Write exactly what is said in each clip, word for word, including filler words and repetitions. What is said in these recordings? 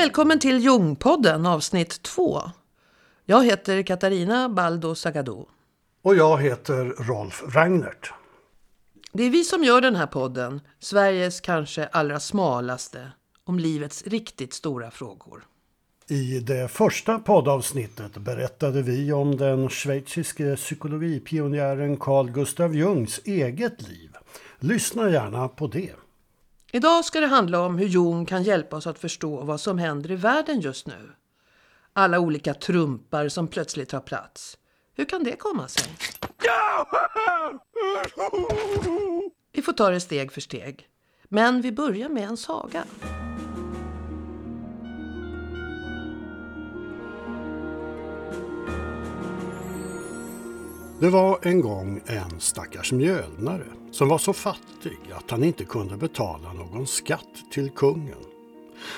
Välkommen till Jungpodden avsnitt två. Jag heter Katarina Baldo-Sagado. Och jag heter Rolf Ragnert. Det är vi som gör den här podden, Sveriges kanske allra smalaste, om livets riktigt stora frågor. I det första poddavsnittet berättade vi om den schweiziske psykologipionjären Carl Gustav Jungs eget liv. Lyssna gärna på det. Idag ska det handla om hur Jung kan hjälpa oss att förstå vad som händer i världen just nu. Alla olika trumpar som plötsligt tar plats. Hur kan det komma sig? Vi får ta det steg för steg. Men vi börjar med en saga. Det var en gång en stackars mjölnare som var så fattig att han inte kunde betala någon skatt till kungen.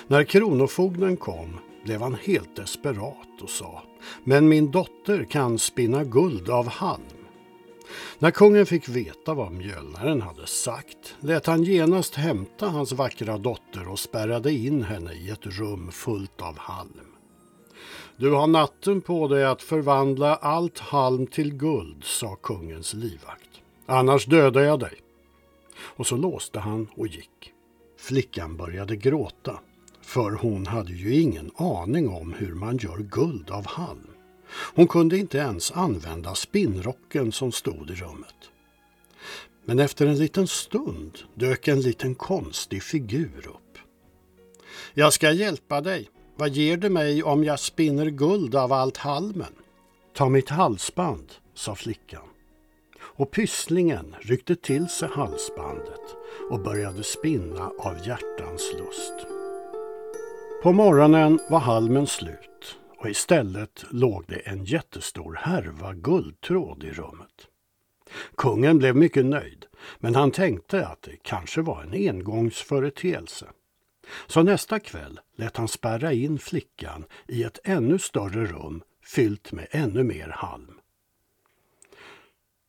När kronofogden kom blev han helt desperat och sa: "Men min dotter kan spinna guld av halm." När kungen fick veta vad mjölnaren hade sagt lät han genast hämta hans vackra dotter och spärrade in henne i ett rum fullt av halm. "Du har natten på dig att förvandla allt halm till guld", sa kungens livvakt. "Annars dödar jag dig." Och så låste han och gick. Flickan började gråta, för hon hade ju ingen aning om hur man gör guld av halm. Hon kunde inte ens använda spinnrocken som stod i rummet. Men efter en liten stund dök en liten konstig figur upp. "Jag ska hjälpa dig. Vad ger du mig om jag spinner guld av allt halmen?" "Ta mitt halsband", sa flickan. Och pysslingen ryckte till sig halsbandet och började spinna av hjärtans lust. På morgonen var halmen slut och istället låg det en jättestor härva guldtråd i rummet. Kungen blev mycket nöjd, men han tänkte att det kanske var en engångsföreteelse. Så nästa kväll lät han spärra in flickan i ett ännu större rum fyllt med ännu mer halm.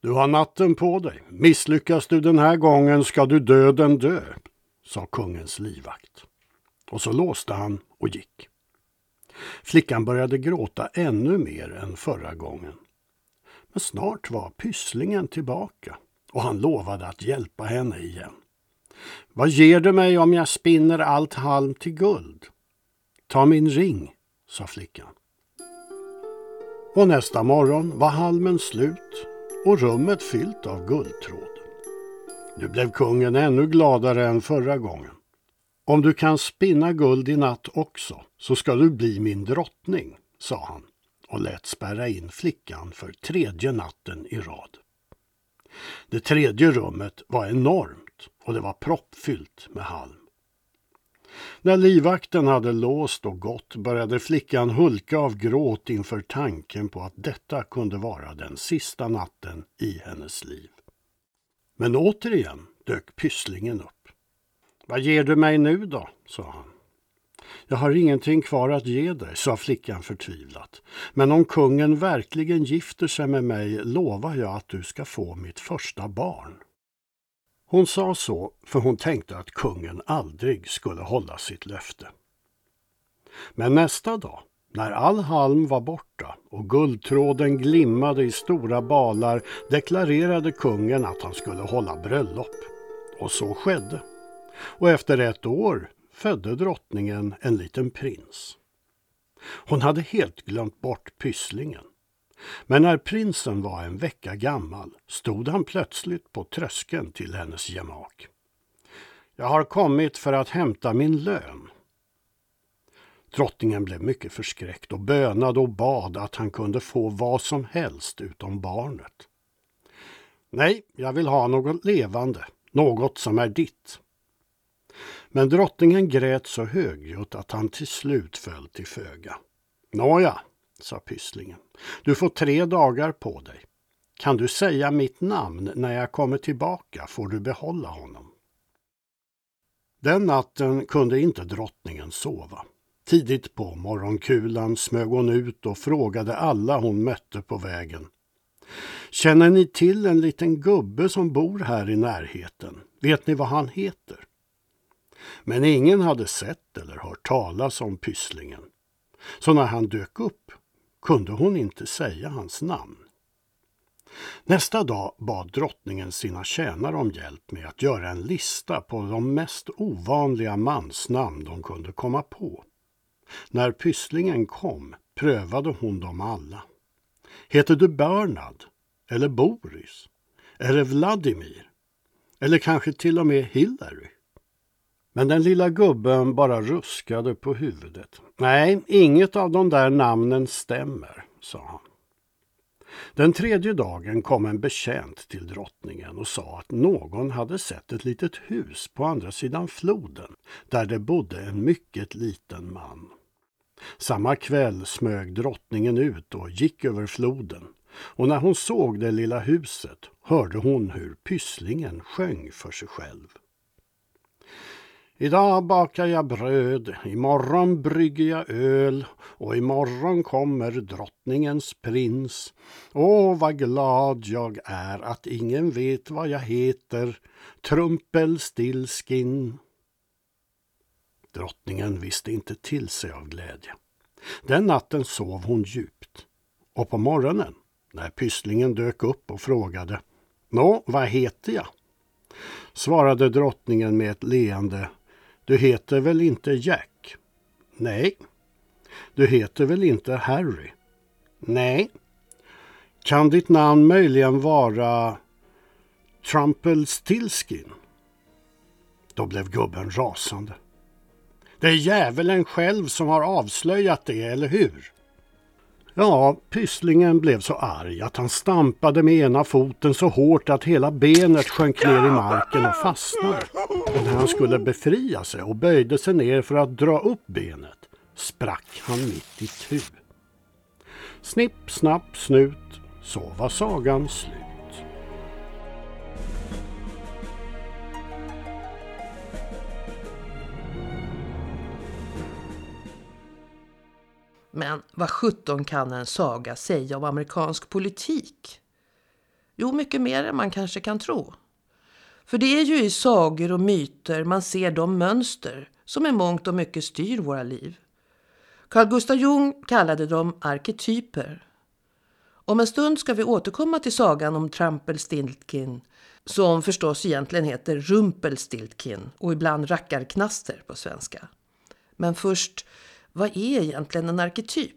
"Du har natten på dig. Misslyckas du den här gången ska du döden dö", sa kungens livvakt. Och så låste han och gick. Flickan började gråta ännu mer än förra gången. Men snart var pysslingen tillbaka och han lovade att hjälpa henne igen. "Vad ger du mig om jag spinner allt halm till guld?" "Ta min ring", sa flickan. Och nästa morgon var halmen slut och rummet fyllt av guldtråd. Nu blev kungen ännu gladare än förra gången. "Om du kan spinna guld i natt också så ska du bli min drottning", sa han och lät spärra in flickan för tredje natten i rad. Det tredje rummet var enormt och det var proppfyllt med halm. När livvakten hade låst och gått började flickan hulka av gråt inför tanken på att detta kunde vara den sista natten i hennes liv. Men återigen dök pysslingen upp. "Vad ger du mig nu då?" sa han. "Jag har ingenting kvar att ge dig", sa flickan förtvivlat. "Men om kungen verkligen gifter sig med mig lovar jag att du ska få mitt första barn." Hon sa så för hon tänkte att kungen aldrig skulle hålla sitt löfte. Men nästa dag, när all halm var borta och guldtråden glimmade i stora balar, deklarerade kungen att han skulle hålla bröllop. Och så skedde. Och efter ett år födde drottningen en liten prins. Hon hade helt glömt bort pysslingen. Men när prinsen var en vecka gammal stod han plötsligt på tröskeln till hennes gemak. "Jag har kommit för att hämta min lön." Drottningen blev mycket förskräckt och bönade och bad att han kunde få vad som helst utom barnet. "Nej, jag vill ha något levande, något som är ditt." Men drottningen grät så högljutt att han till slut föll till föga. "Nåja", sa pysslingen. "Du får tre dagar på dig. Kan du säga mitt namn när jag kommer tillbaka får du behålla honom." Den natten kunde inte drottningen sova. Tidigt på morgonkulan smög hon ut och frågade alla hon mötte på vägen: "Känner ni till en liten gubbe som bor här i närheten? Vet ni vad han heter?" Men ingen hade sett eller hört talas om Pysslingen. Så när han dök upp kunde hon inte säga hans namn. Nästa dag bad drottningen sina tjänare om hjälp med att göra en lista på de mest ovanliga mansnamn de kunde komma på. När Pysslingen kom prövade hon dem alla. Heter du Bernard? Eller Boris? Eller Vladimir? Eller kanske till och med Hillary? Men den lilla gubben bara ruskade på huvudet. Nej, inget av de där namnen stämmer, sa han. Den tredje dagen kom en betjänt till drottningen och sa att någon hade sett ett litet hus på andra sidan floden där det bodde en mycket liten man. Samma kväll smög drottningen ut och gick över floden, och när hon såg det lilla huset hörde hon hur Pysslingen sjöng för sig själv. Idag bakar jag bröd, imorgon brygger jag öl och imorgon kommer drottningens prins. Åh, vad glad jag är att ingen vet vad jag heter, trumpelstilskin. Drottningen visste inte till sig av glädje. Den natten sov hon djupt och på morgonen när Pysslingen dök upp och frågade Nå, vad heter jag? Svarade drottningen med ett leende. Du heter väl inte Jack? Nej. Du heter väl inte Harry? Nej. Kan ditt namn möjligen vara Trumpelstiltskin? Då blev gubben rasande. Det är djävulen själv som har avslöjat det, eller hur? Ja, Pysslingen blev så arg att han stampade med ena foten så hårt att hela benet sjönk ner i marken och fastnade. Och när han skulle befria sig och böjde sig ner för att dra upp benet, sprack han mitt i tu. Snipp, snapp, snut, så var sagan slut. Men vad sjutton kan en saga säga om amerikansk politik? Jo, mycket mer än man kanske kan tro. För det är ju i sagor och myter man ser de mönster som i mångt och mycket styr våra liv. Carl Gustav Jung kallade dem arketyper. Om en stund ska vi återkomma till sagan om Trampelstiltkin, som förstås egentligen heter Rumpelstiltkin och ibland rackarknaster på svenska. Men först... vad är egentligen en arketyp?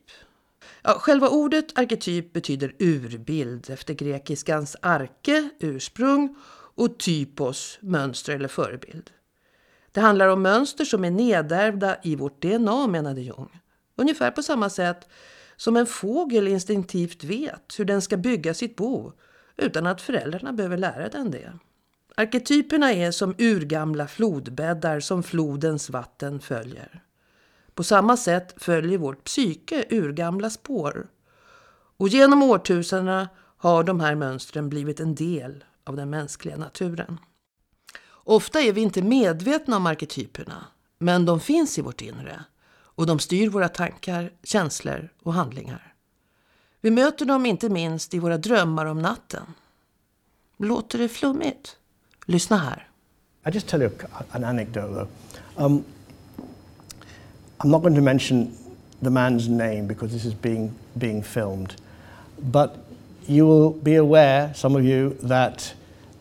Ja, själva ordet arketyp betyder urbild efter grekiskans arke, ursprung, och typos, mönster eller förebild. Det handlar om mönster som är nedärvda i vårt D N A, menade Jung. Ungefär på samma sätt som en fågel instinktivt vet hur den ska bygga sitt bo utan att föräldrarna behöver lära den det. Arketyperna är som urgamla flodbäddar som flodens vatten följer. På samma sätt följer vårt psyke urgamla spår. Och genom årtusendena har de här mönstren blivit en del av den mänskliga naturen. Ofta är vi inte medvetna om arketyperna, men de finns i vårt inre. Och de styr våra tankar, känslor och handlingar. Vi möter dem inte minst i våra drömmar om natten. Låter det flummigt? Lyssna här. I just tell you an anecdote. Um... I'm not going to mention the man's name because this is being being filmed, but you will be aware, some of you, that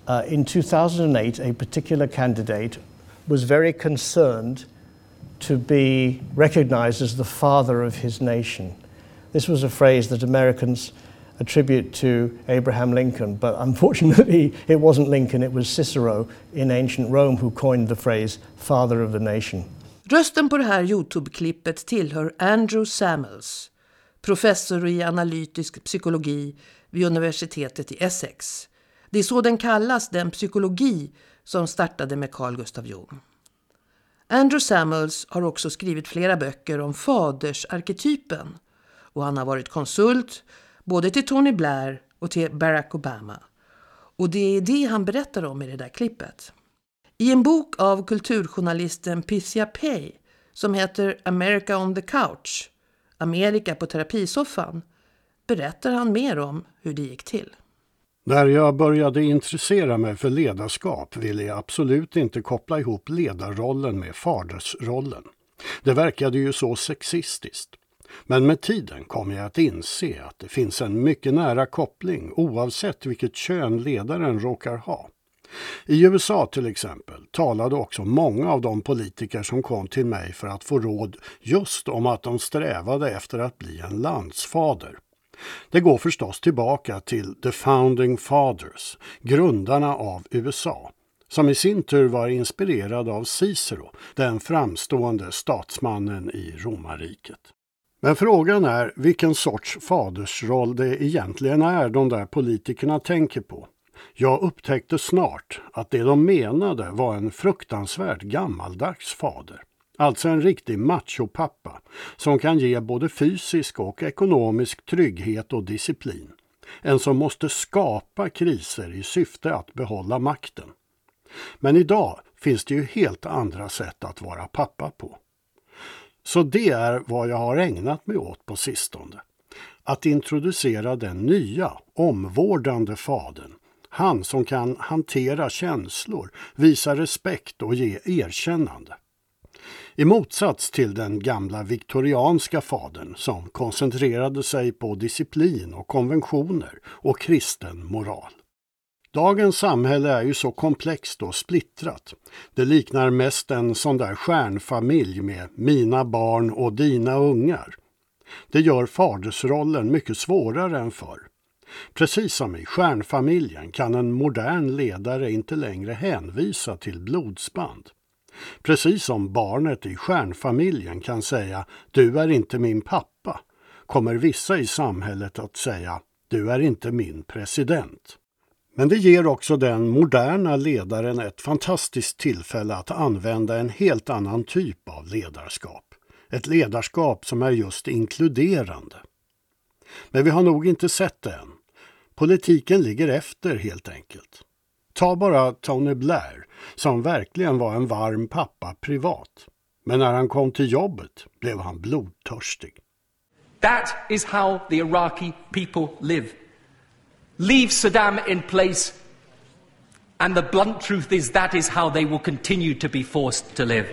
uh, in two thousand eight a particular candidate was very concerned to be recognized as the father of his nation. This was a phrase that Americans attribute to Abraham Lincoln, but unfortunately it wasn't Lincoln, it was Cicero in ancient Rome who coined the phrase father of the nation. Rösten på det här YouTube-klippet tillhör Andrew Samuels, professor i analytisk psykologi vid universitetet i Essex. Det är så den kallas, den psykologi som startade med Carl Gustav Jung. Andrew Samuels har också skrivit flera böcker om fadersarketypen, och han har varit konsult både till Tony Blair och till Barack Obama. Och det är det han berättar om i det där klippet. I en bok av kulturjournalisten Priscia Pay som heter America on the Couch, Amerika på terapisoffan, berättar han mer om hur det gick till. När jag började intressera mig för ledarskap ville jag absolut inte koppla ihop ledarrollen med fadersrollen. Det verkade ju så sexistiskt. Men med tiden kom jag att inse att det finns en mycket nära koppling oavsett vilket kön ledaren råkar ha. I U S A till exempel talade också många av de politiker som kom till mig för att få råd just om att de strävade efter att bli en landsfader. Det går förstås tillbaka till The Founding Fathers, grundarna av U S A, som i sin tur var inspirerad av Cicero, den framstående statsmannen i romarriket. Men frågan är vilken sorts fadersroll det egentligen är de där politikerna tänker på. Jag upptäckte snart att det de menade var en fruktansvärt gammaldags fader. Alltså en riktig machopappa som kan ge både fysisk och ekonomisk trygghet och disciplin. En som måste skapa kriser i syfte att behålla makten. Men idag finns det ju helt andra sätt att vara pappa på. Så det är vad jag har ägnat mig åt på sistone. Att introducera den nya, omvårdande fadern. Han som kan hantera känslor, visa respekt och ge erkännande. I motsats till den gamla viktorianska fadern som koncentrerade sig på disciplin och konventioner och kristen moral. Dagens samhälle är ju så komplext och splittrat. Det liknar mest en sån där stjärnfamilj med mina barn och dina ungar. Det gör fadersrollen mycket svårare än förr. Precis som i stjärnfamiljen kan en modern ledare inte längre hänvisa till blodsband. Precis som barnet i stjärnfamiljen kan säga du är inte min pappa, kommer vissa i samhället att säga du är inte min president. Men det ger också den moderna ledaren ett fantastiskt tillfälle att använda en helt annan typ av ledarskap. Ett ledarskap som är just inkluderande. Men vi har nog inte sett det än. Politiken ligger efter helt enkelt. Ta bara Tony Blair som verkligen var en varm pappa privat. Men när han kom till jobbet blev han blodtörstig. That is how the Iraqi people live. Leave Saddam in place and the blunt truth is that is how they will continue to be forced to live.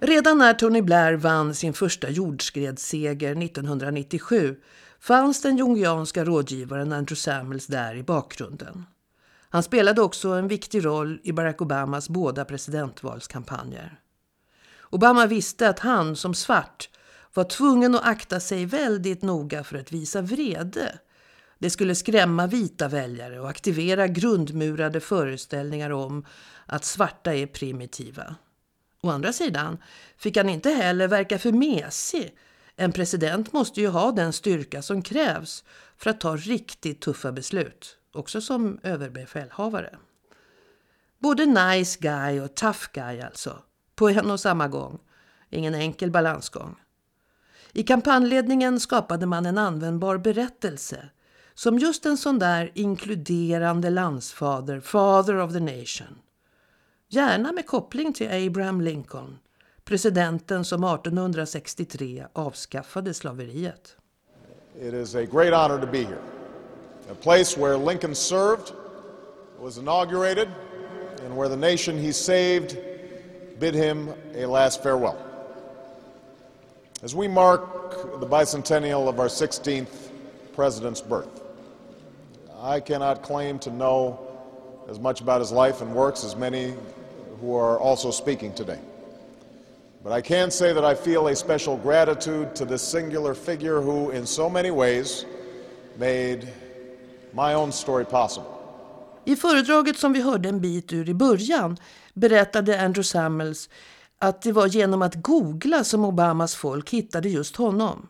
Redan när Tony Blair vann sin första jordskredsseger nittonhundranittiosju fanns den jungianska rådgivaren Andrew Samuels där i bakgrunden. Han spelade också en viktig roll i Barack Obamas båda presidentvalskampanjer. Obama visste att han som svart var tvungen att akta sig väldigt noga för att visa vrede. Det skulle skrämma vita väljare och aktivera grundmurade föreställningar om att svarta är primitiva. Å andra sidan fick han inte heller verka för mesig. En president måste ju ha den styrka som krävs för att ta riktigt tuffa beslut, också som överbefälhavare. Både nice guy och tough guy alltså, på en och samma gång. Ingen enkel balansgång. I kampanjledningen skapade man en användbar berättelse som just en sån där inkluderande landsfader, father of the nation. Gärna med koppling till Abraham Lincoln, presidenten som artonhundrasextiotre avskaffade slaveriet. It is a great honor to be here. A place where Lincoln served, was inaugurated and where the nation he saved bid him a last farewell. As we mark the bicentennial of our sixteenth president's birth, I cannot claim to know as much about his life and works as many who are also speaking today. But I can say that I feel a special gratitude to this singular figure who in so many ways made my own story possible. I föredraget som vi hörde en bit ur i början berättade Andrew Samuels att det var genom att googla som Obamas folk hittade just honom.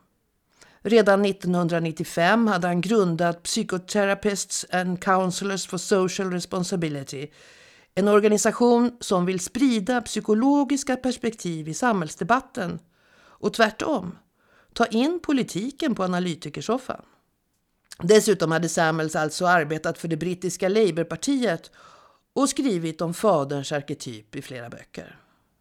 Redan nittonhundranittiofem hade han grundat Psychotherapists and Counselors for Social Responsibility, en organisation som vill sprida psykologiska perspektiv i samhällsdebatten och tvärtom, ta in politiken på analytikerssoffan. Dessutom hade Samuels alltså arbetat för det brittiska Labourpartiet och skrivit om faderns arketyp i flera böcker.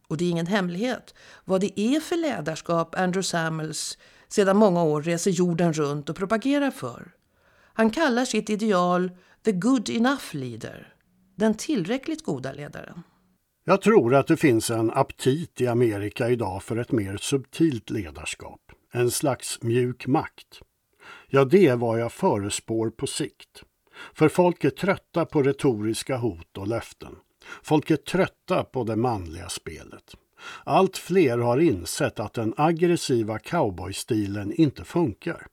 Och det är ingen hemlighet vad det är för ledarskap Andrew Samuels sedan många år reser jorden runt och propagerar för. Han kallar sitt ideal the good enough leader, den tillräckligt goda ledaren. Jag tror att det finns en aptit i Amerika idag för ett mer subtilt ledarskap, en slags mjuk makt. Ja, det är vad jag förespår på sikt. För folk är trötta på retoriska hot och löften. Folk är trötta på det manliga spelet. Allt fler har insett att den aggressiva cowboystilen inte funkar.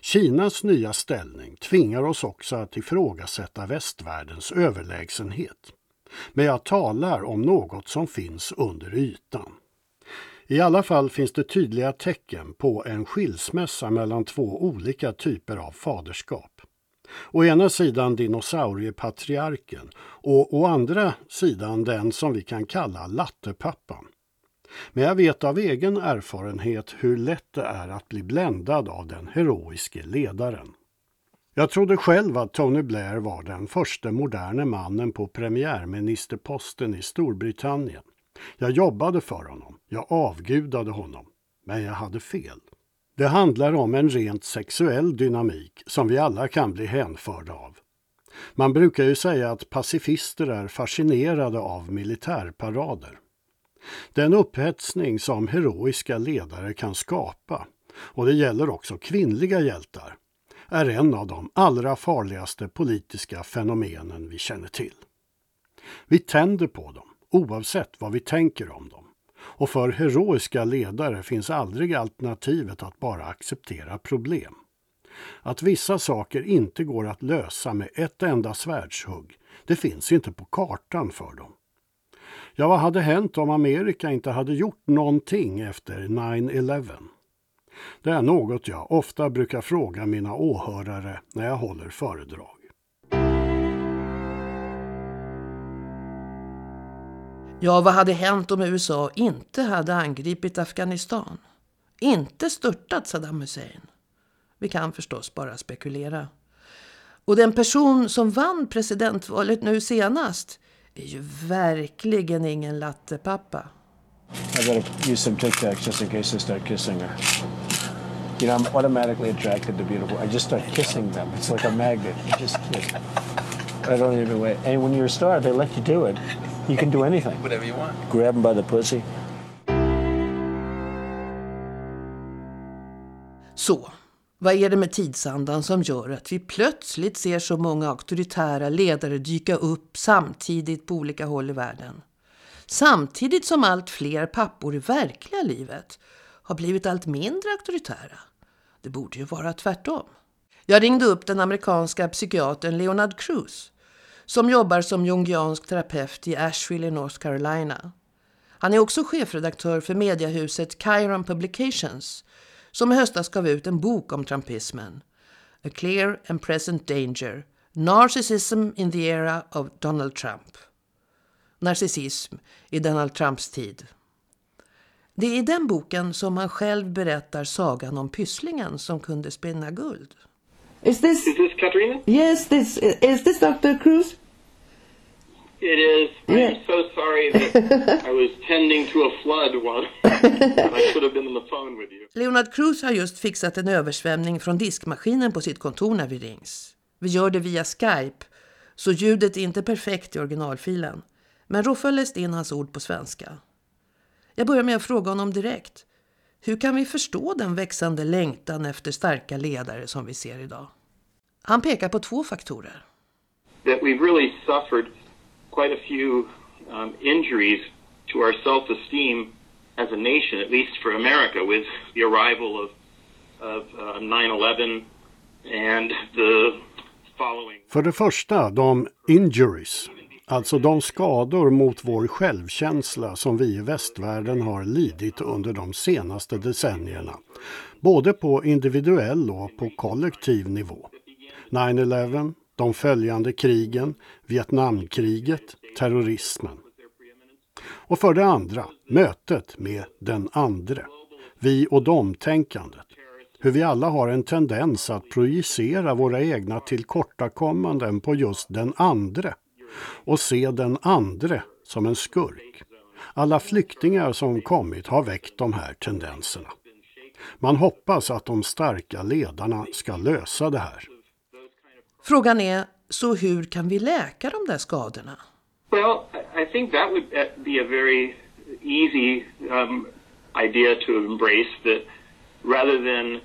Kinas nya ställning tvingar oss också att ifrågasätta västvärldens överlägsenhet. Men jag talar om något som finns under ytan. I alla fall finns det tydliga tecken på en skilsmässa mellan två olika typer av faderskap. Å ena sidan dinosauriepatriarken och å andra sidan den som vi kan kalla lattepappan. Men jag vet av egen erfarenhet hur lätt det är att bli bländad av den heroiske ledaren. Jag trodde själv att Tony Blair var den första moderna mannen på premiärministerposten i Storbritannien. Jag jobbade för honom, jag avgudade honom, men jag hade fel. Det handlar om en rent sexuell dynamik som vi alla kan bli hänförda av. Man brukar ju säga att pacifister är fascinerade av militärparader. Den upphetsning som heroiska ledare kan skapa, och det gäller också kvinnliga hjältar, är en av de allra farligaste politiska fenomenen vi känner till. Vi tänder på dem, oavsett vad vi tänker om dem. Och för heroiska ledare finns aldrig alternativet att bara acceptera problem. Att vissa saker inte går att lösa med ett enda svärdshugg, det finns inte på kartan för dem. Ja, vad hade hänt om Amerika inte hade gjort någonting efter nine eleven? Det är något jag ofta brukar fråga mina åhörare när jag håller föredrag. Ja, vad hade hänt om U S A inte hade angripit Afghanistan? Inte störtat Saddam Hussein? Vi kan förstås bara spekulera. Och den person som vann presidentvalet nu senast är ju verkligen ingen lattepappa. I gotta use some Tic Tacs just in case I start kissing her. You know, I'm automatically attracted to beautiful. I just start kissing them. It's like a magnet. I just kiss. I don't even wait. And when you're a star, they let you do it. You can do anything. Whatever you want. Grab them by the pussy. Så, vad är det med tidsandan som gör att vi plötsligt ser så många auktoritära ledare dyka upp samtidigt på olika håll i världen? Samtidigt som allt fler pappor i verkliga livet har blivit allt mindre auktoritära. Det borde ju vara tvärtom. Jag ringde upp den amerikanska psykiatern Leonard Cruz, som jobbar som jungiansk terapeut i Asheville i North Carolina. Han är också chefredaktör för mediehuset Chiron Publications, som i höstas gav ut en bok om trumpismen. A Clear and Present Danger, Narcissism in the Era of Donald Trump. Narcissism i Donald Trumps tid. Det är i den boken som han själv berättar sagan om pysslingen som kunde spinna guld. Is this, is this Katarina? Yes, this is this Doctor Cruz? It is. Yes. I'm so sorry that I was tending to a flood while I should have been on the phone with you. Leonard Cruz har just fixat en översvämning från diskmaskinen på sitt kontor när vi rings. Vi gör det via Skype, så ljudet är inte perfekt i originalfilen. Men Roffe läste in hans ord på svenska. Jag börjar med att fråga honom direkt. Hur kan vi förstå den växande längtan efter starka ledare som vi ser idag? Han pekar på två faktorer. That we've really suffered quite a few um, injuries to our self-esteem as a nation, at least for America, with the arrival of, of uh, nine eleven and the following. För det första, de injuries. Alltså de skador mot vår självkänsla som vi i västvärlden har lidit under de senaste decennierna. Både på individuell och på kollektiv nivå. nine eleven, de följande krigen, Vietnamkriget, terrorismen. Och för det andra, mötet med den andre. Vi och dem-tänkandet. Hur vi alla har en tendens att projicera våra egna tillkortakommanden på just den andre. Och se den andre som en skurk. Alla flyktingar som kommit har väckt de här tendenserna. Man hoppas att de starka ledarna ska lösa det här. Frågan är, så hur kan vi läka de där skadorna? Well, I think that would be a very easy um, idea to embrace, that rather than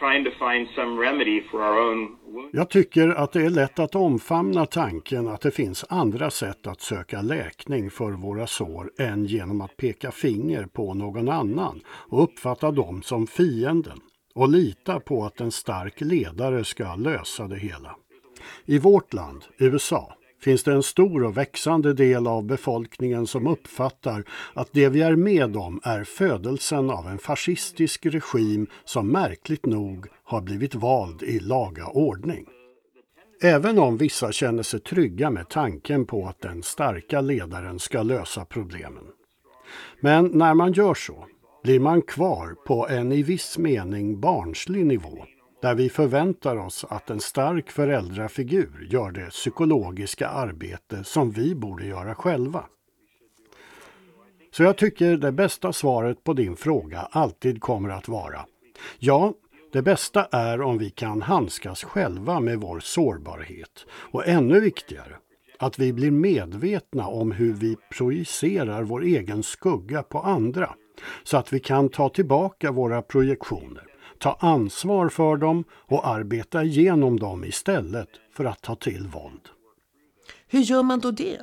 trying to find some remedy for our own wounds. Jag tycker att det är lätt att omfamna tanken att det finns andra sätt att söka läkning för våra sår än genom att peka finger på någon annan och uppfatta dem som fienden och lita på att en stark ledare ska lösa det hela. I vårt land, U S A, finns det en stor och växande del av befolkningen som uppfattar att det vi är med om är födelsen av en fascistisk regim som märkligt nog har blivit vald i laga ordning. Även om vissa känner sig trygga med tanken på att den starka ledaren ska lösa problemen. Men när man gör så blir man kvar på en i viss mening barnslig nivå, där vi förväntar oss att en stark föräldrafigur gör det psykologiska arbete som vi borde göra själva. Så jag tycker det bästa svaret på din fråga alltid kommer att vara: ja, det bästa är om vi kan handskas själva med vår sårbarhet, och ännu viktigare, att vi blir medvetna om hur vi projicerar vår egen skugga på andra, så att vi kan ta tillbaka våra projektioner, ta ansvar för dem och arbeta igenom dem istället för att ta till våld. Hur gör man då det?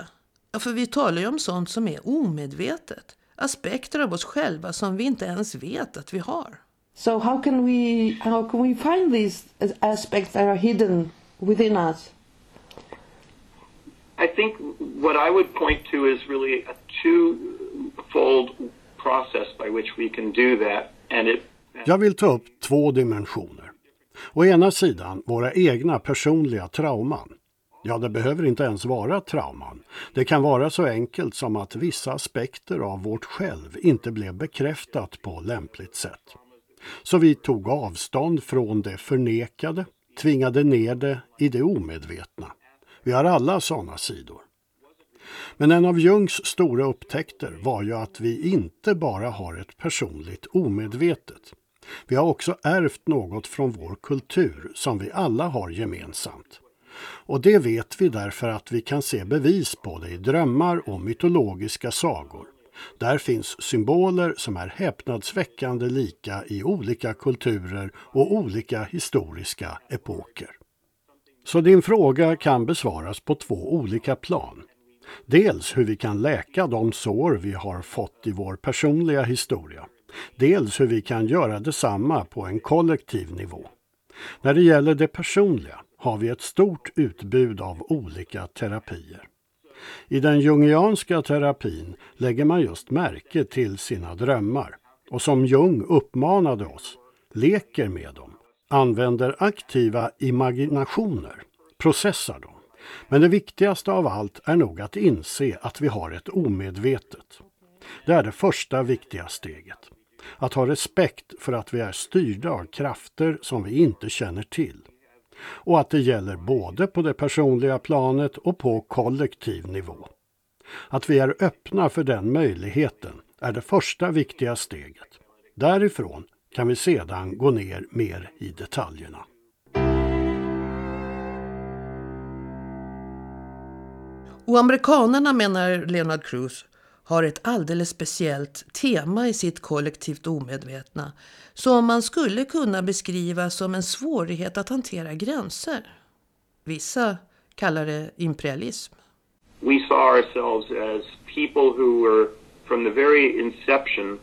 Ja, för vi talar ju om sånt som är omedvetet. Aspekter av oss själva som vi inte ens vet att vi har. So how can we, how can we find these aspects that are hidden within us? I think what I would point to is really a two-fold process by which we can do that, and it. Jag vill ta upp två dimensioner. Å ena sidan våra egna personliga trauman. Ja, det behöver inte ens vara trauman. Det kan vara så enkelt som att vissa aspekter av vårt själv inte blev bekräftat på lämpligt sätt. Så vi tog avstånd från det förnekade, tvingade ner det i det omedvetna. Vi har alla sådana sidor. Men en av Jungs stora upptäckter var ju att vi inte bara har ett personligt omedvetet. Vi har också ärvt något från vår kultur som vi alla har gemensamt. Och det vet vi därför att vi kan se bevis på det i drömmar och mytologiska sagor. Där finns symboler som är häpnadsväckande lika i olika kulturer och olika historiska epoker. Så din fråga kan besvaras på två olika plan. Dels hur vi kan läka de sår vi har fått i vår personliga historia. Dels hur vi kan göra detsamma på en kollektiv nivå. När det gäller det personliga har vi ett stort utbud av olika terapier. I den jungianska terapin lägger man just märke till sina drömmar. Och som Jung uppmanade oss, leker med dem, använder aktiva imaginationer, processar dem. Men det viktigaste av allt är nog att inse att vi har ett omedvetet. Det är det första viktiga steget. Att ha respekt för att vi är styrda av krafter som vi inte känner till. Och att det gäller både på det personliga planet och på kollektiv nivå. Att vi är öppna för den möjligheten är det första viktiga steget. Därifrån kan vi sedan gå ner mer i detaljerna. Och amerikanerna, menar Leonard Cruz, har ett alldeles speciellt tema i sitt kollektivt omedvetna som man skulle kunna beskriva som en svårighet att hantera gränser. Vissa kallar det imperialism. We saw ourselves as people who were from the very inception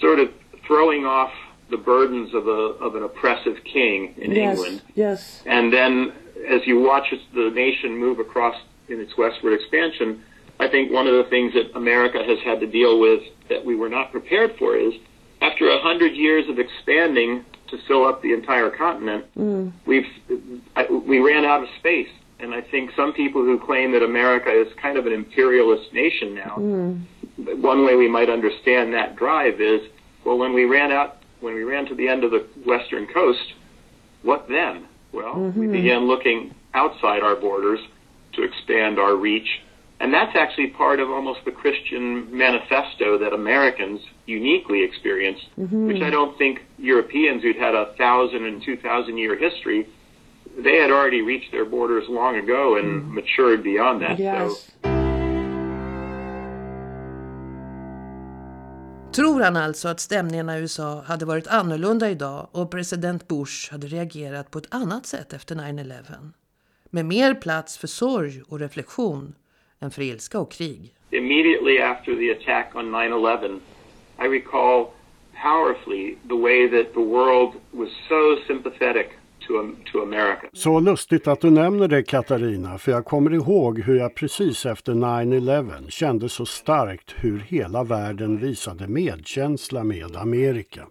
sort of throwing off the burdens of a of an oppressive king in yes, England. Yes. And then as you watch the nation move across in its westward expansion, I think one of the things that America has had to deal with that we were not prepared for is, after a hundred years of expanding to fill up the entire continent, mm. we've I, we ran out of space. And I think some people who claim that America is kind of an imperialist nation now, mm. one way we might understand that drive is, well, when we ran out, when we ran to the end of the western coast, what then? Well, mm-hmm. we began looking outside our borders to expand our reach. And that's actually part of almost the Christian manifesto that Americans uniquely experience, mm-hmm. which I don't think Europeans who'd had a thousand and two thousand year history they had already reached their borders long ago and mm. matured beyond that. Yes. So. Tror han alltså att stämningarna i U S A hade varit annorlunda idag och president Bush hade reagerat på ett annat sätt efter nine eleven? Med mer plats för sorg och reflektion än för ilska och krig. Immediately after the attack on nine eleven, I recall powerfully the way that the world was so sympathetic to, to America. Så lustigt att du nämner det, Katarina, för jag kommer ihåg hur jag precis efter nine eleven kände så starkt hur hela världen visade medkänsla med Amerika.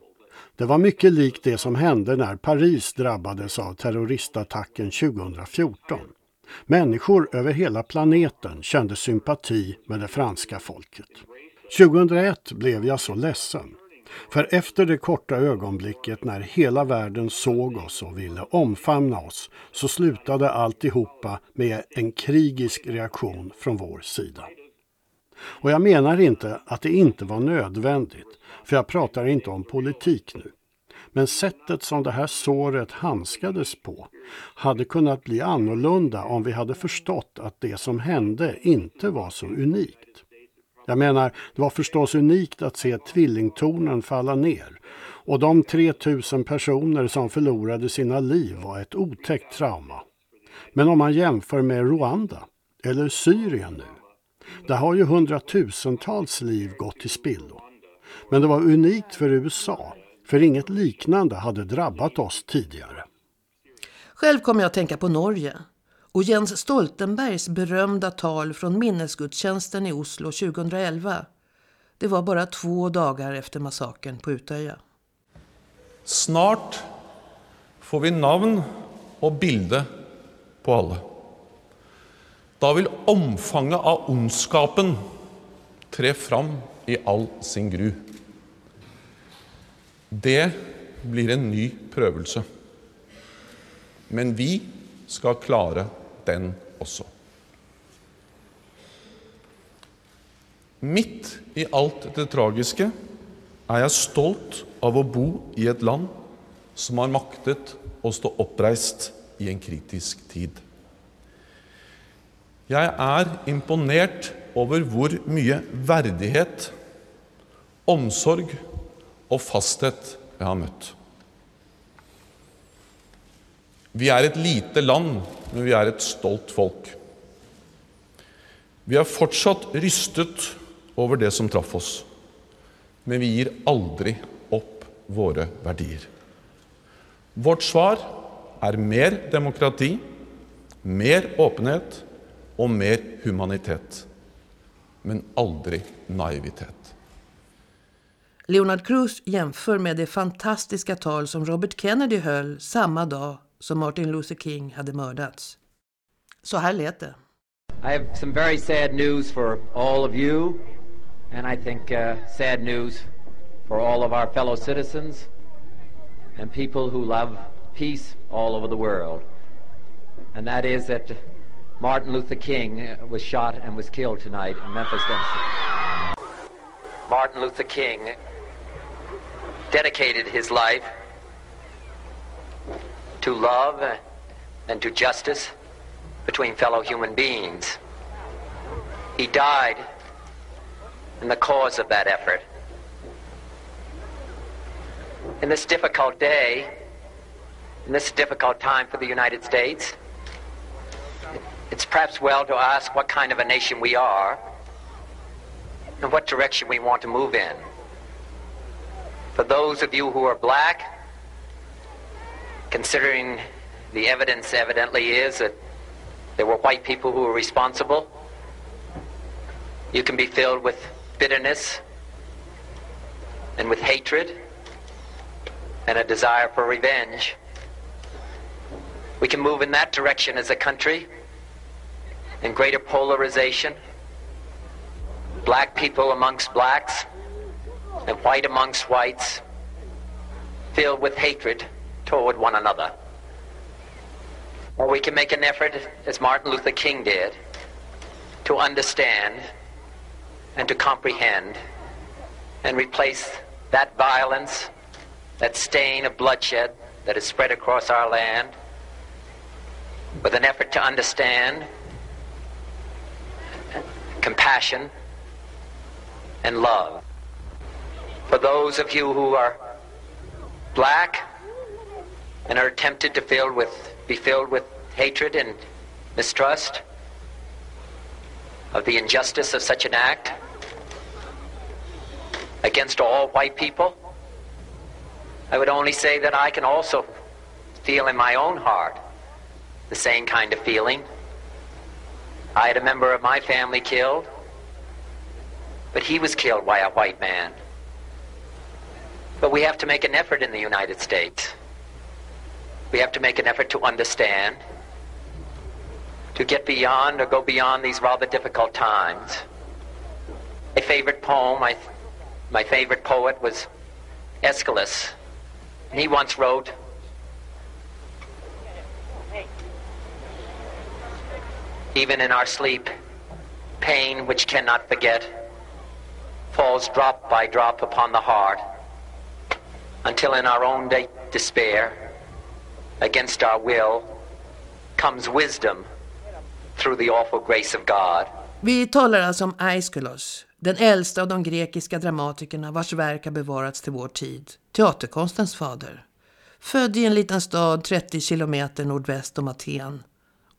Det var mycket likt det som hände när Paris drabbades av terroristattacken tjugo fjorton. Människor över hela planeten kände sympati med det franska folket. tjugohundraett blev jag så ledsen. För efter det korta ögonblicket när hela världen såg oss och ville omfamna oss så slutade alltihopa med en krigisk reaktion från vår sida. Och jag menar inte att det inte var nödvändigt, för jag pratar inte om politik nu. Men sättet som det här såret handskades på hade kunnat bli annorlunda om vi hade förstått att det som hände inte var så unikt. Jag menar, det var förstås unikt att se tvillingtornen falla ner, och de tre tusen personer som förlorade sina liv var ett otäckt trauma. Men om man jämför med Rwanda eller Syrien nu, där har ju hundratusentals liv gått till spillo. Men det var unikt för U S A, för inget liknande hade drabbat oss tidigare. Själv kommer jag att tänka på Norge och Jens Stoltenbergs berömda tal från minnesgudstjänsten i Oslo tjugoelva. Det var bara två dagar efter massakern på Utøya. Snart får vi namn och bilder på alla. Då vill omfanget av ondskapen trä fram i all sin gru. Det blir en ny prövelse. Men vi ska klara den också. Mitt i allt det tragiska är jag stolt av att bo i ett land som har maktet att stå uppreist i en kritisk tid. Jag är imponerad över hur mycket värdighet, omsorg och fasthet jag har mött. Vi är ett litet land, men vi är ett stolt folk. Vi har fortsatt rystet över det som traff oss, men vi ger aldrig upp våra värdier. Vårt svar är mer demokrati, mer öppenhet och mer humanitet, men aldrig naivitet. Leonard Cruz jämför med det fantastiska tal som Robert Kennedy höll samma dag som Martin Luther King hade mördats. Så här lät det. I have some very sad news for all of you, and I think uh, sad news for all of our fellow citizens and people who love peace all over the world. And that is that Martin Luther King was shot and was killed tonight in Memphis, Tennessee. Martin Luther King dedicated his life to love and to justice between fellow human beings. He died in the cause of that effort. In this difficult day, in this difficult time for the United States, it's perhaps well to ask what kind of a nation we are and what direction we want to move in. For those of you who are black, considering the evidence evidently is that there were white people who were responsible, you can be filled with bitterness and with hatred and a desire for revenge. We can move in that direction as a country, in greater polarization, black people amongst blacks and white amongst whites, filled with hatred toward one another. Or we can make an effort, as Martin Luther King did, to understand and to comprehend and replace that violence, that stain of bloodshed that is spread across our land with an effort to understand, compassion, and love. For those of you who are black and are tempted to fill with, be filled with hatred and mistrust of the injustice of such an act against all white people, I would only say that I can also feel in my own heart the same kind of feeling. I had a member of my family killed, but he was killed by a white man. But we have to make an effort in the United States. We have to make an effort to understand, to get beyond or go beyond these rather difficult times. A favorite poem, I, my favorite poet was Aeschylus. And he once wrote, even in our sleep, pain which cannot forget falls drop by drop upon the heart, until in our own day despair, against our will, comes wisdom through the awful grace of God. Vi talar alltså om Aeschylus, den äldsta av de grekiska dramatikerna vars verk har bevarats till vår tid, teaterkonstens fader. Född i en liten stad trettio kilometer nordväst om Aten,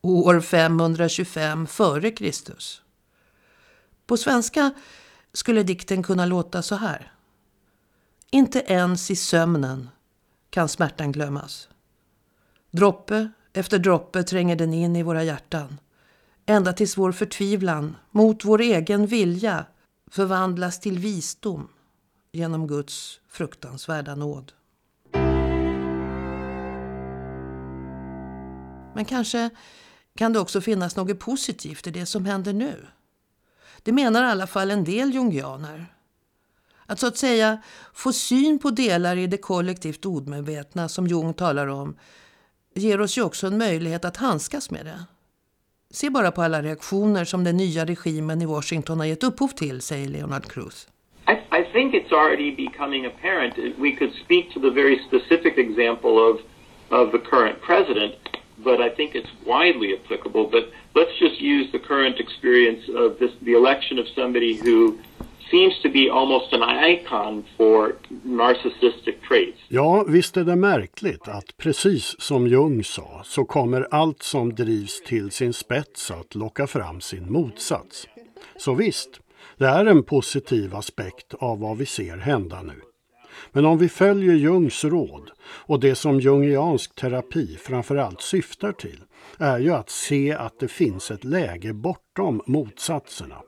år femhundratjugofem före Kristus. På svenska skulle dikten kunna låta så här. Inte ens i sömnen kan smärtan glömmas. Droppe efter droppe tränger den in i våra hjärtan. Ända tills vår förtvivlan mot vår egen vilja förvandlas till visdom genom Guds fruktansvärda nåd. Men kanske kan det också finnas något positivt i det som händer nu. Det menar i alla fall en del jungianer. Att så att säga få syn på delar i det kollektivt odmedvetna som Jung talar om ger oss ju också en möjlighet att handskas med det. Se bara på alla reaktioner som den nya regimen i Washington har gett upphov till, säger Leonard Cruz. I, I think it's already becoming apparent. We could speak to the very specific example of, of the current president, but I think it's widely applicable. But let's just use the current experience of this, the election of somebody who seems to be almost an icon for narcissistic traits. Ja, visst är det märkligt att precis som Jung sa så kommer allt som drivs till sin spets att locka fram sin motsats. Så visst, det är en positiv aspekt av vad vi ser hända nu. Men om vi följer Jungs råd, och det som jungiansk terapi framförallt syftar till, är ju att se att det finns ett läge bortom motsatserna.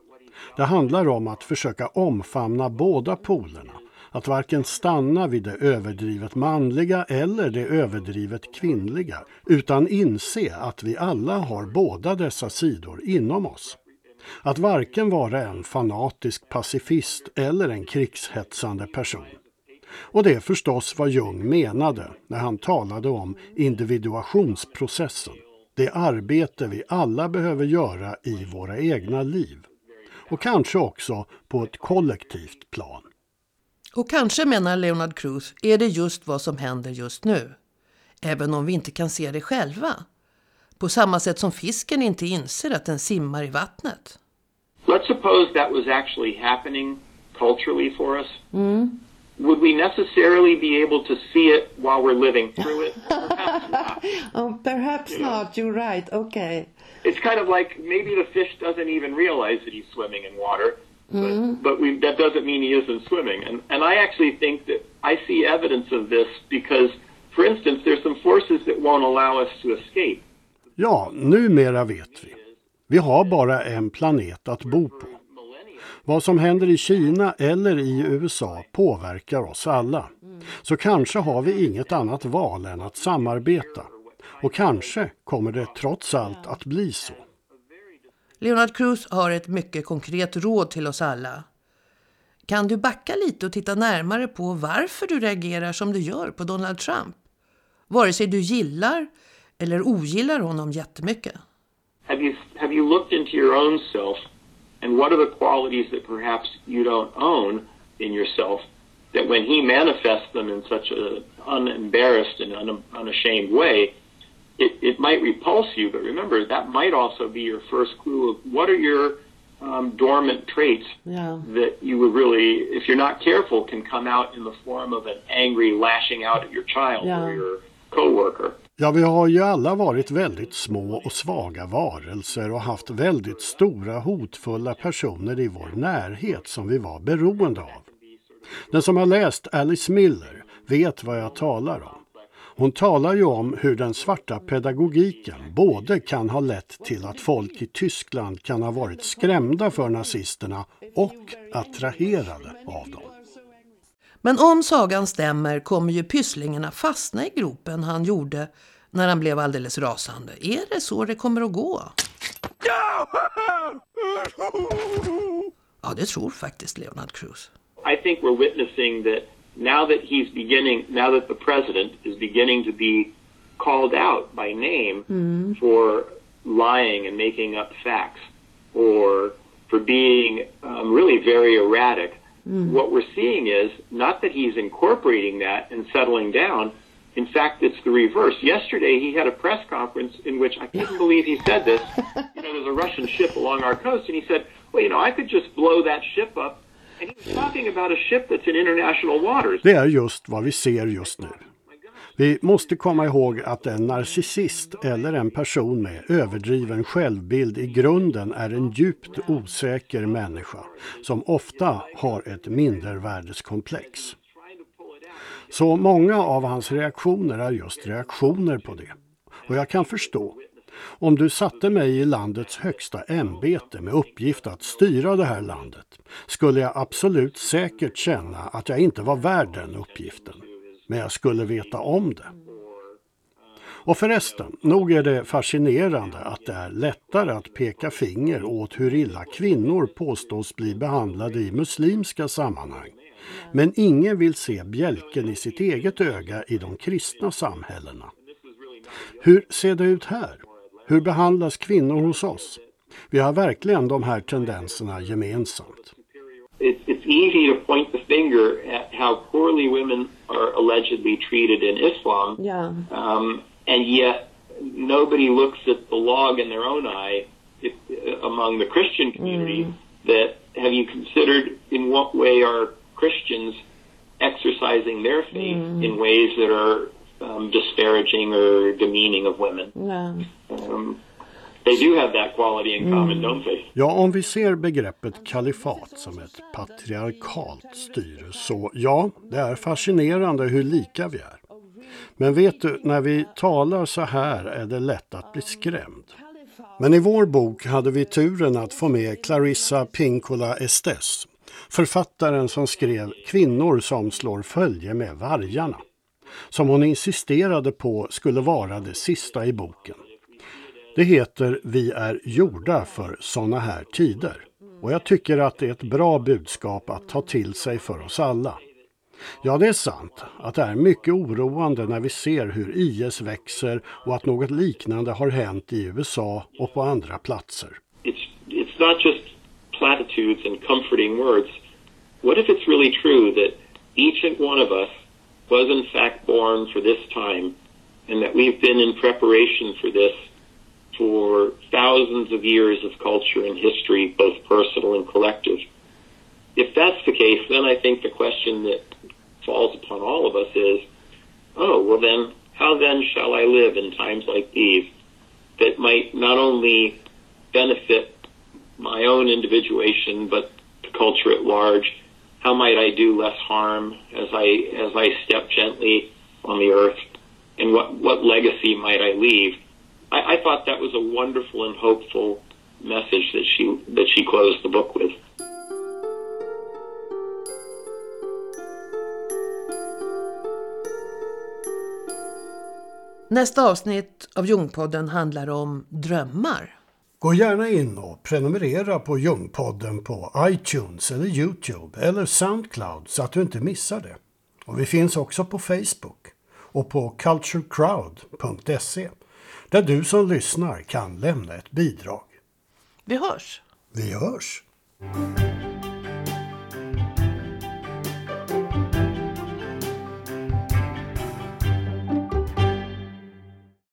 Det handlar om att försöka omfamna båda polerna, att varken stanna vid det överdrivet manliga eller det överdrivet kvinnliga, utan inse att vi alla har båda dessa sidor inom oss. Att varken vara en fanatisk pacifist eller en krigshetsande person. Och det är förstås vad Jung menade när han talade om individuationsprocessen, det arbete vi alla behöver göra i våra egna liv. Och kanske också på ett kollektivt plan. Och kanske, menar Leonard Cruz, är det just vad som händer just nu. Även om vi inte kan se det själva. På samma sätt som fisken inte inser att den simmar i vattnet. Let's suppose that was actually happening culturally for us. Mm. Would we necessarily be able to see it while we're living through it? Perhaps not. Oh, perhaps you not. Know. You're right. Okay. It's kind of like maybe the fish doesn't even realize that he's swimming in water, but, mm. but we, that doesn't mean he isn't swimming. And, and I actually think that I see evidence of this because, for instance, there's some forces that won't allow us to escape. Ja, numera vet vi. Vi har bara en planet att bo på. Vad som händer i Kina eller i U S A påverkar oss alla. Så kanske har vi inget annat val än att samarbeta. Och kanske kommer det trots allt att bli så. Leonard Cruz har ett mycket konkret råd till oss alla. Kan du backa lite och titta närmare på varför du reagerar som du gör på Donald Trump? Vare sig du gillar eller ogillar honom jättemycket. Have you, have you looked into your own self? And what are the qualities that perhaps you don't own in yourself that when he manifests them in such an unembarrassed and un- unashamed way, it, it might repulse you, but remember, that might also be your first clue of what are your um, dormant traits yeah. that you would really, if you're not careful, can come out in the form of an angry lashing out at your child yeah. or your coworker. Ja, vi har ju alla varit väldigt små och svaga varelser och haft väldigt stora hotfulla personer i vår närhet som vi var beroende av. Den som har läst Alice Miller vet vad jag talar om. Hon talar ju om hur den svarta pedagogiken både kan ha lett till att folk i Tyskland kan ha varit skrämda för nazisterna och attraherade av dem. Men om sagan stämmer kommer ju pysslingarna fastna i gropen han gjorde när han blev alldeles rasande. Är det så det kommer att gå? Ja, det tror faktiskt Leonard Cruz. I think we're witnessing that now that he's beginning, now that the president is beginning to be called out by name mm. for lying and making up facts or for being um, really very erratic. Mm. What we're seeing is not that he's incorporating that and settling down. In fact, it's the reverse. Yesterday, he had a press conference in which I couldn't believe he said this. You know, there's a Russian ship along our coast, and he said, well, you know, I could just blow that ship up. And he was talking about a ship that's in international waters. Det är just vad vi ser just nu. Vi måste komma ihåg att en narcissist eller en person med överdriven självbild i grunden är en djupt osäker människa som ofta har ett mindervärdeskomplex. Så många av hans reaktioner är just reaktioner på det. Och jag kan förstå. Om du satte mig i landets högsta ämbete med uppgift att styra det här landet skulle jag absolut säkert känna att jag inte var värd den uppgiften. Men jag skulle veta om det. Och förresten, nog är det fascinerande att det är lättare att peka finger åt hur illa kvinnor påstås bli behandlade i muslimska sammanhang. Men ingen vill se bjälken i sitt eget öga i de kristna samhällena. Hur ser det ut här? Hur behandlas kvinnor hos oss? Vi har verkligen de här tendenserna gemensamt. It's easy to point the finger at how poorly women are allegedly treated in Islam, yeah. um, and yet nobody looks at the log in their own eye if, uh, among the Christian community mm. that have you considered in what way are Christians exercising their faith mm. in ways that are um, disparaging or demeaning of women. Yeah. Um, They do have that quality in common, don't they? Ja, om vi ser begreppet kalifat som ett patriarkalt styre så ja, det är fascinerande hur lika vi är. Men vet du, när vi talar så här är det lätt att bli skrämd. Men i vår bok hade vi turen att få med Clarissa Pinkola Estes, författaren som skrev Kvinnor som slår följe med vargarna, som hon insisterade på skulle vara det sista i boken. Det heter Vi är gjorda för såna här tider. Och jag tycker att det är ett bra budskap att ta till sig för oss alla. Ja, det är sant att det är mycket oroande när vi ser hur I S växer och att något liknande har hänt i U S A och på andra platser. It's, it's not just platitudes and comforting words. What if it's really true that each and one of us was in fact born for this time and that we've been in preparation for this for thousands of years of culture and history, both personal and collective. If that's the case, then I think the question that falls upon all of us is, oh, well then, how then shall I live in times like these that might not only benefit my own individuation, but the culture at large? How might I do less harm as I as I step gently on the earth? And what, what legacy might I leave? I, I thought that was a wonderful and hopeful message that she that she closed the book with. Nästa avsnitt av Jungpodden handlar om drömmar. Gå gärna in och prenumerera på Jungpodden på iTunes eller YouTube eller SoundCloud så att du inte missar det. Och vi finns också på Facebook och på culture crowd punkt se. Där du som lyssnar kan lämna ett bidrag. Vi hörs. Vi hörs.